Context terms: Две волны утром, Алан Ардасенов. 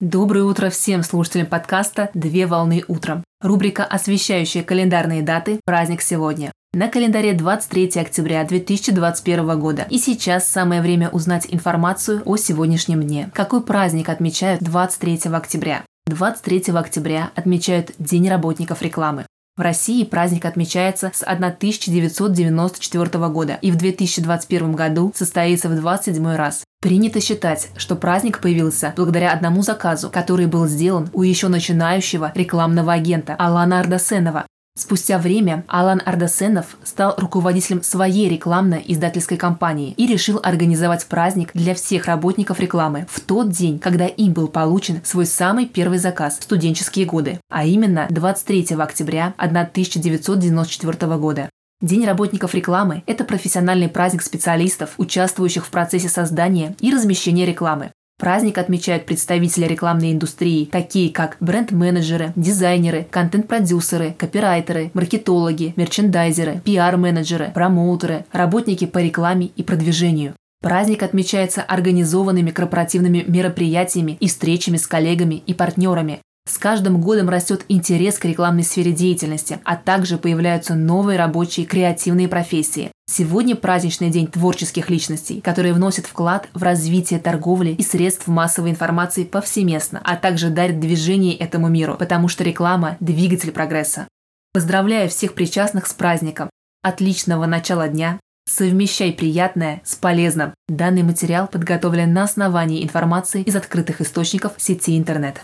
Доброе утро всем слушателям подкаста «Две волны утром». Рубрика, освещающая календарные даты, праздник сегодня. На календаре 23 октября 2021 года. И сейчас самое время узнать информацию о сегодняшнем дне. Какой праздник отмечают 23 октября? 23 октября отмечают День работников рекламы. В России праздник отмечается с 1994 года и в 2021 году состоится в 27-й раз. Принято считать, что праздник появился благодаря одному заказу, который был сделан у еще начинающего рекламного агента Алана Ардасенова. Спустя время Алан Ардасенов стал руководителем своей рекламно-издательской компании и решил организовать праздник для всех работников рекламы в тот день, когда им был получен свой самый первый заказ в студенческие годы, а именно 23 октября 1994 года. День работников рекламы – это профессиональный праздник специалистов, участвующих в процессе создания и размещения рекламы. Праздник отмечают представители рекламной индустрии, такие как бренд-менеджеры, дизайнеры, контент-продюсеры, копирайтеры, маркетологи, мерчендайзеры, пиар-менеджеры, промоутеры, работники по рекламе и продвижению. Праздник отмечается организованными корпоративными мероприятиями и встречами с коллегами и партнерами. С каждым годом растет интерес к рекламной сфере деятельности, а также появляются новые рабочие креативные профессии. Сегодня праздничный день творческих личностей, которые вносят вклад в развитие торговли и средств массовой информации повсеместно, а также дарят движение этому миру, потому что реклама – двигатель прогресса. Поздравляю всех причастных с праздником! Отличного начала дня! Совмещай приятное с полезным! Данный материал подготовлен на основании информации из открытых источников сети интернет.